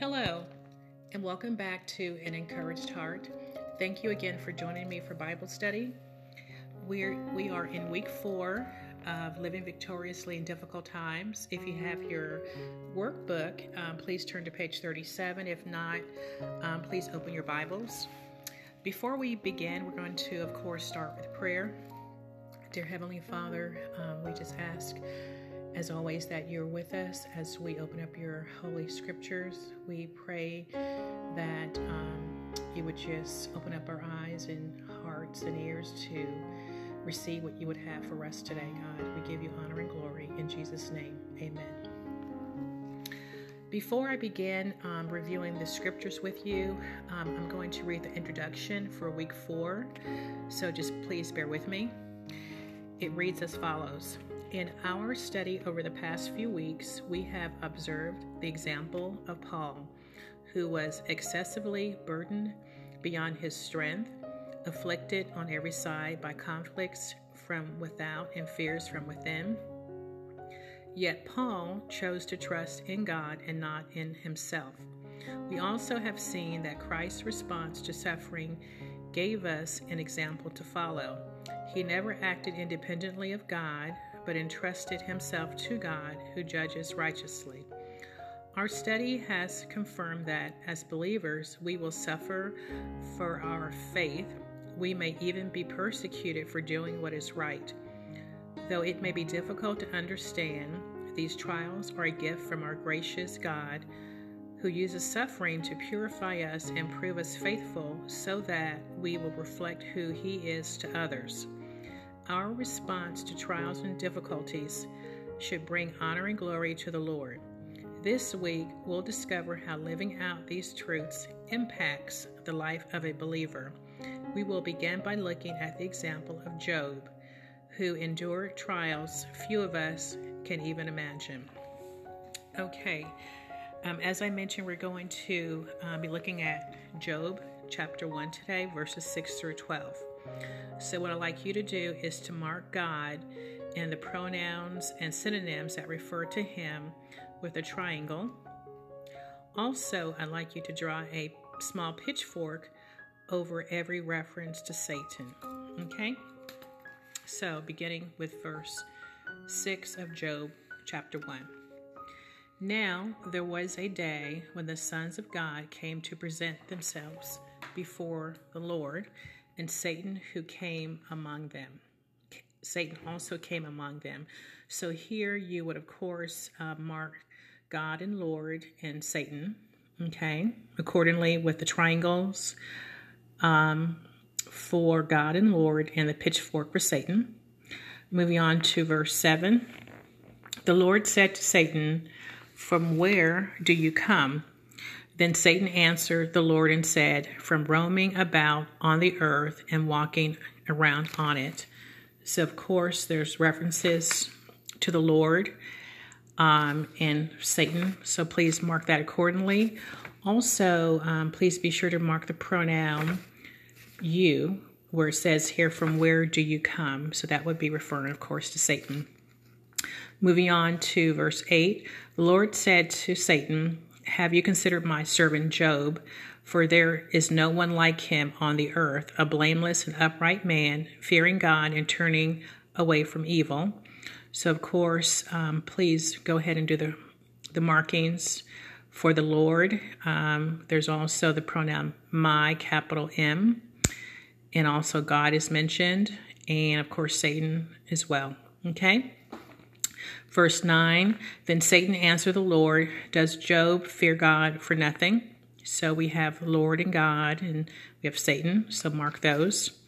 Hello, and welcome back to An Encouraged Heart. Thank you again for joining me for Bible study. We are in week 4 of Living Victoriously in Difficult Times. If you have your workbook, please turn to page 37. If not, please open your Bibles. Before we begin, we're going to, of course, start with prayer. Dear Heavenly Father, we just ask, as always, that you're with us as we open up your holy scriptures. We pray that you would just open up our eyes and hearts and ears to receive what you would have for us today, God. We give you honor and glory in Jesus' name. Amen. Before I begin reviewing the scriptures with you, I'm going to read the introduction for week 4. So just please bear with me. It reads as follows. In our study over the past few weeks, we have observed the example of Paul, who was excessively burdened beyond his strength, afflicted on every side by conflicts from without and fears from within. Yet Paul chose to trust in God and not in himself. We also have seen that Christ's response to suffering gave us an example to follow. He never acted independently of God, but entrusted himself to God who judges righteously. Our study has confirmed that as believers, we will suffer for our faith. We may even be persecuted for doing what is right. Though it may be difficult to understand, these trials are a gift from our gracious God who uses suffering to purify us and prove us faithful so that we will reflect who he is to others. Our response to trials and difficulties should bring honor and glory to the Lord. This week, we'll discover how living out these truths impacts the life of a believer. We will begin by looking at the example of Job, who endured trials few of us can even imagine. Okay, as I mentioned, we're going to be looking at Job chapter 1 today, verses 6 through 12. So what I'd like you to do is to mark God and the pronouns and synonyms that refer to him with a triangle. Also, I'd like you to draw a small pitchfork over every reference to Satan. Okay? So beginning with verse 6 of Job chapter 1. Now there was a day when the sons of God came to present themselves before the Lord, and Satan who came among them. Satan also came among them. So here you would, of course, mark God and Lord and Satan, okay, accordingly with the triangles for God and Lord and the pitchfork for Satan. Moving on to verse 7. The Lord said to Satan, "From where do you come?" Then Satan answered the Lord and said, "From roaming about on the earth and walking around on it." So, of course, there's references to the Lord and Satan. So please mark that accordingly. Also, please be sure to mark the pronoun you, where it says here, "From where do you come?" So that would be referring, of course, to Satan. Moving on to verse 8. The Lord said to Satan, "Have you considered my servant Job? For there is no one like him on the earth, a blameless and upright man, fearing God and turning away from evil." So, of course, please go ahead and do the markings for the Lord. There's also the pronoun my, capital M, and also God is mentioned, and, of course, Satan as well. Okay? Verse 9, then Satan answered the Lord, "Does Job fear God for nothing?" So we have Lord and God, and we have Satan, so mark those.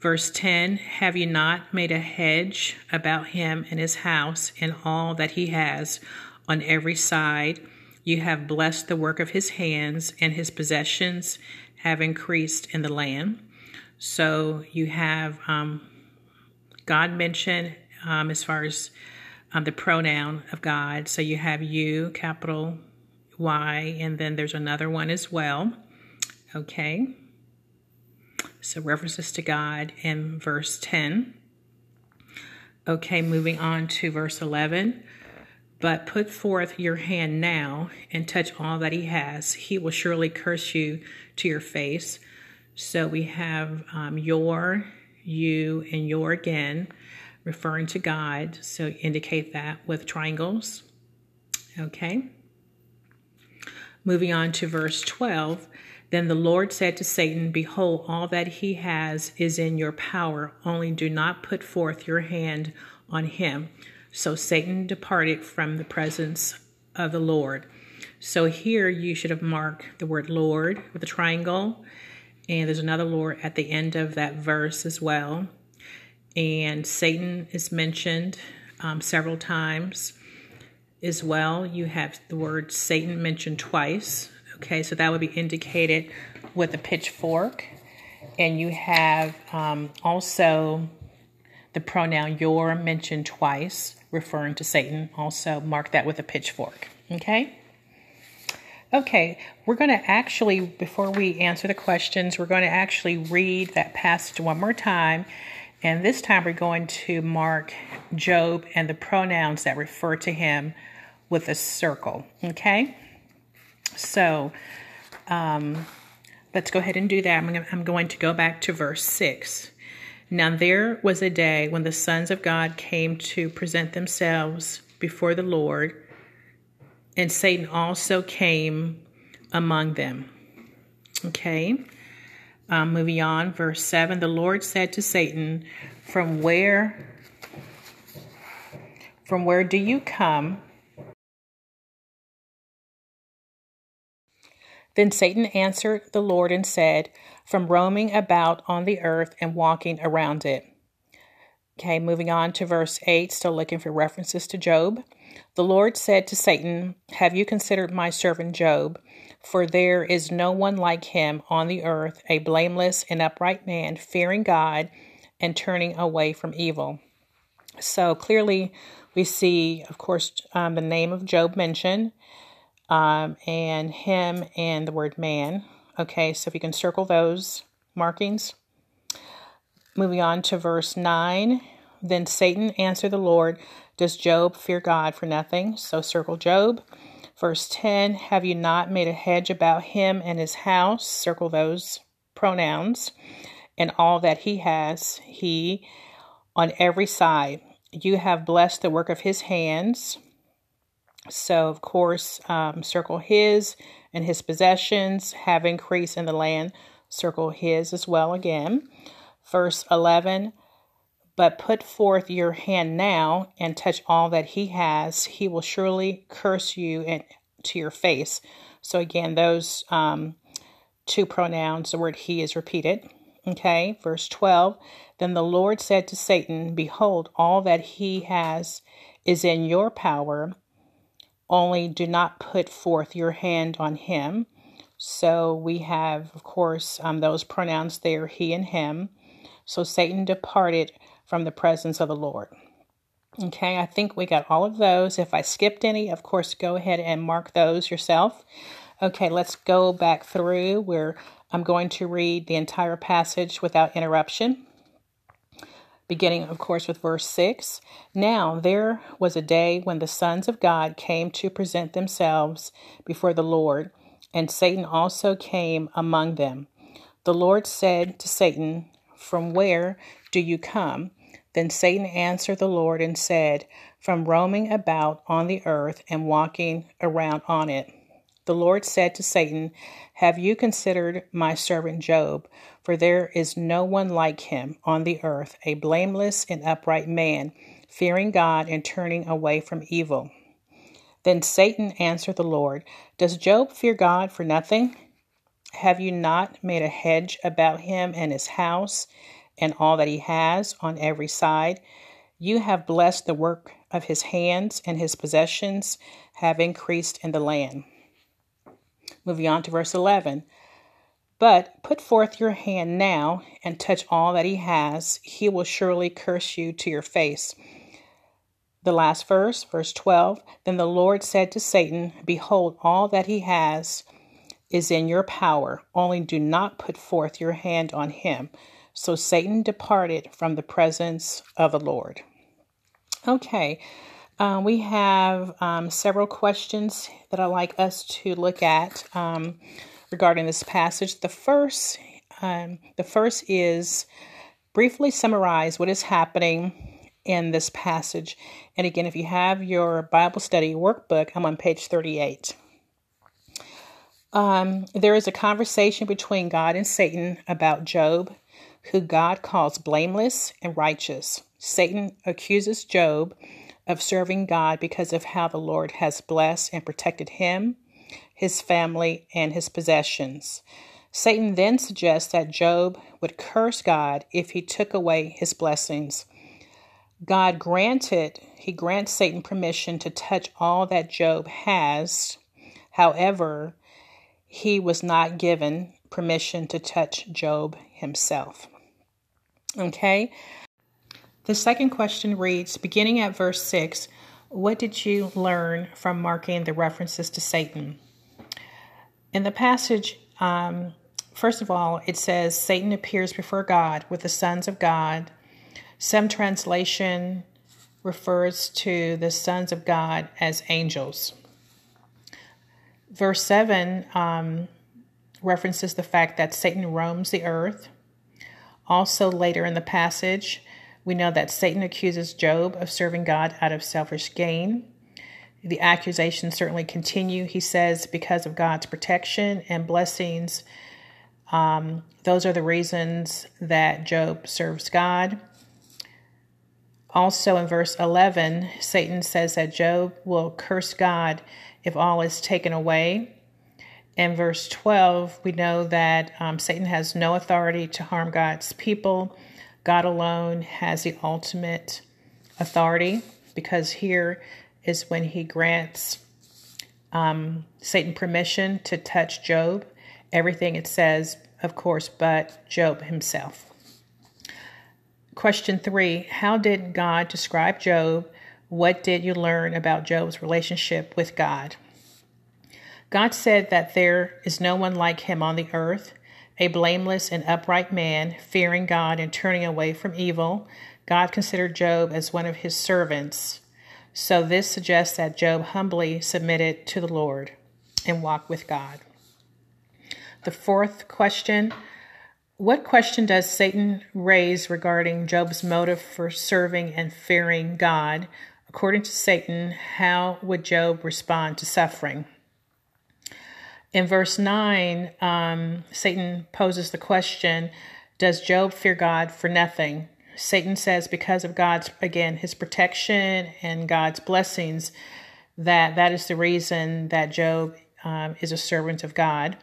Verse 10, "Have you not made a hedge about him and his house and all that he has on every side? You have blessed the work of his hands, and his possessions have increased in the land." So you have God mentioned as far as the pronoun of God. So you have you, capital Y, and then there's another one as well. Okay. So references to God in verse 10. Okay, moving on to verse 11. But put forth your hand now and touch all that he has. He will surely curse you to your face. So we have your, you, and your again, referring to God. So indicate that with triangles. Okay. Moving on to verse 12. Then the Lord said to Satan, behold, all that he has is in your power. Only do not put forth your hand on him. So Satan departed from the presence of the Lord. So here you should have marked the word Lord with a triangle. And there's another Lord at the end of that verse as well. And Satan is mentioned several times as well. You have the word Satan mentioned twice. Okay, so that would be indicated with a pitchfork. And you have also the pronoun your mentioned twice, referring to Satan. Also mark that with a pitchfork. Okay? Okay, we're going to actually, before we answer the questions, we're going to actually read that passage one more time. And this time we're going to mark Job and the pronouns that refer to him with a circle. Okay? So, let's go ahead and do that. I'm going to go back to verse 6. Now there was a day when the sons of God came to present themselves before the Lord, and Satan also came among them. Okay, moving on, verse 7. The Lord said to Satan, From where do you come? Then Satan answered the Lord and said, from roaming about on the earth and walking around it. Okay, moving on to verse 8, still looking for references to Job. The Lord said to Satan, have you considered my servant Job? For there is no one like him on the earth, a blameless and upright man, fearing God and turning away from evil. So clearly we see, of course, the name of Job mentioned. And him and the word man. Okay, so if you can circle those markings. Moving on to verse 9. Then Satan answered the Lord, does Job fear God for nothing? So circle Job. Verse 10, have you not made a hedge about him and his house? Circle those pronouns. And all that he has, he, on every side. You have blessed the work of his hands. So, of course, circle his, and his possessions have increased in the land. Circle his as well again. Verse 11, but put forth your hand now and touch all that he has. He will surely curse you and to your face. So, again, those two pronouns, the word he is repeated. Okay, verse 12, then the Lord said to Satan, behold, all that he has is in your power. Only do not put forth your hand on him. So we have, of course, those pronouns there, he and him. So Satan departed from the presence of the Lord. Okay, I think we got all of those. If I skipped any, of course, go ahead and mark those yourself. Okay, let's go back through where I'm going to read the entire passage without interruption. Beginning, of course, with verse 6. Now there was a day when the sons of God came to present themselves before the Lord, and Satan also came among them. The Lord said to Satan, from where do you come? Then Satan answered the Lord and said, from roaming about on the earth and walking around on it. The Lord said to Satan, have you considered my servant Job? For there is no one like him on the earth, a blameless and upright man, fearing God and turning away from evil. Then Satan answered the Lord, does Job fear God for nothing? Have you not made a hedge about him and his house and all that he has on every side? You have blessed the work of his hands, and his possessions have increased in the land. Moving on to verse 11. But put forth your hand now and touch all that he has. He will surely curse you to your face. The last verse, verse 12. Then the Lord said to Satan, behold, all that he has is in your power. Only do not put forth your hand on him. So Satan departed from the presence of the Lord. Okay. We have several questions that I'd like us to look at regarding this passage. The first is briefly summarize what is happening in this passage. And again, if you have your Bible study workbook, I'm on page 38. There is a conversation between God and Satan about Job, who God calls blameless and righteous. Satan accuses Job of serving God because of how the Lord has blessed and protected him, his family, and his possessions. Satan then suggests that Job would curse God if he took away his blessings. He grants Satan permission to touch all that Job has. However, he was not given permission to touch Job himself. Okay. The second question reads, beginning at verse 6, what did you learn from marking the references to Satan? In the passage, first of all, it says Satan appears before God with the sons of God. Some translation refers to the sons of God as angels. Verse 7 references the fact that Satan roams the earth. Also later in the passage, we know that Satan accuses Job of serving God out of selfish gain. The accusations certainly continue. He says because of God's protection and blessings, those are the reasons that Job serves God. Also in verse 11, Satan says that Job will curse God if all is taken away. In verse 12, we know that Satan has no authority to harm God's people. God alone has the ultimate authority, because here is when he grants Satan permission to touch Job. Everything it says, of course, but Job himself. Question 3, how did God describe Job? What did you learn about Job's relationship with God? God said that there is no one like him on the earth, a blameless and upright man, fearing God and turning away from evil. God considered Job as one of his servants. So this suggests that Job humbly submitted to the Lord and walked with God. The fourth question, what question does Satan raise regarding Job's motive for serving and fearing God? According to Satan, how would Job respond to suffering? In verse 9, Satan poses the question, does Job fear God for nothing? Satan says because of God's, again, his protection and God's blessings, that is the reason that Job is a servant of God.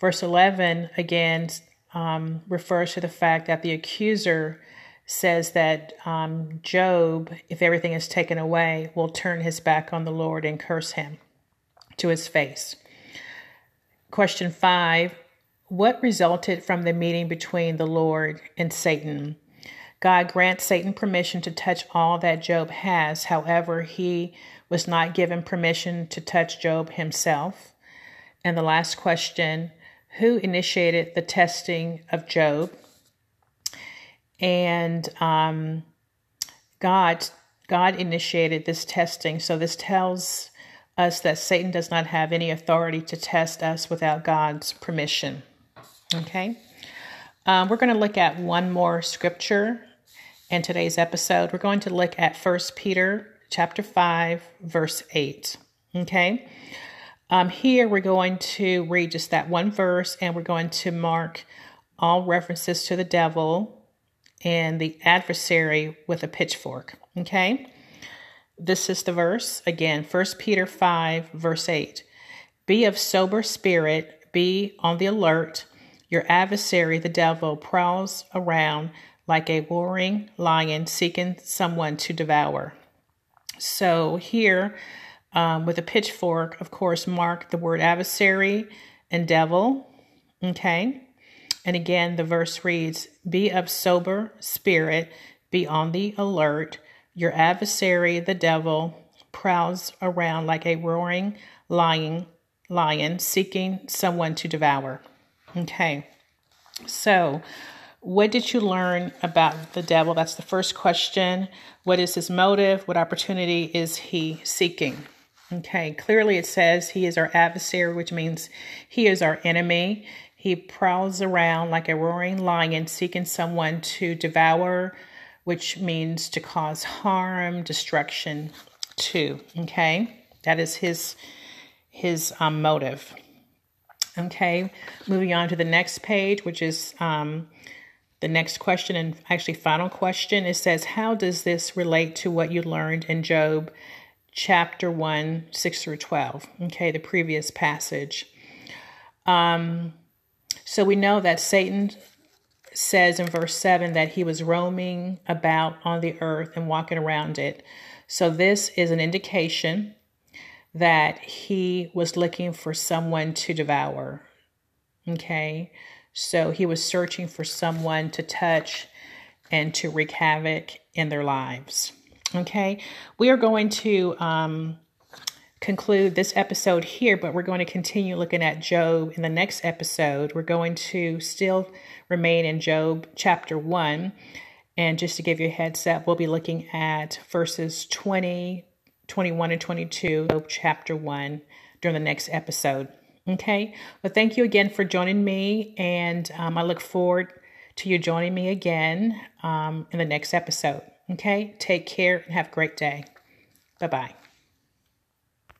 Verse 11, again, refers to the fact that the accuser says that Job, if everything is taken away, will turn his back on the Lord and curse him to his face. Question 5, what resulted from the meeting between the Lord and Satan? God grants Satan permission to touch all that Job has. However, he was not given permission to touch Job himself. And the last question, who initiated the testing of Job? And God initiated this testing. So this tells us that Satan does not have any authority to test us without God's permission. Okay. We're going to look at one more scripture in today's episode. We're going to look at 1 Peter chapter 5, verse 8. Okay. Here we're going to read just that one verse, and we're going to mark all references to the devil and the adversary with a pitchfork. Okay. This is the verse, again, 1 Peter 5, verse 8. Be of sober spirit, be on the alert. Your adversary, the devil, prowls around like a roaring lion seeking someone to devour. So here, with a pitchfork, of course, mark the word adversary and devil. Okay. And again, the verse reads, be of sober spirit, be on the alert. Your adversary, the devil, prowls around like a roaring lion seeking someone to devour. Okay, so What did you learn about the devil? That's the first question. What is his motive? What opportunity is he seeking? Okay, clearly it says he is our adversary, which means he is our enemy. He prowls around like a roaring lion seeking someone to devour, which means to cause harm, destruction to. Okay, that is his motive. Okay, moving on to the next page, which is the next question and actually final question. It says, how does this relate to what you learned in Job chapter 1, 6 through 12? Okay, the previous passage. So we know that Satan says in verse 7 that he was roaming about on the earth and walking around it. So this is an indication that he was looking for someone to devour. Okay, so he was searching for someone to touch and to wreak havoc in their lives. Okay, we are going to conclude this episode here, but we're going to continue looking at Job in the next episode. We're going to still remain in Job chapter 1. And just to give you a heads up, we'll be looking at verses 20, 21, and 22 of chapter 1 during the next episode. Okay, well, thank you again for joining me, and I look forward to you joining me again in the next episode. Okay, take care and have a great day. Bye-bye.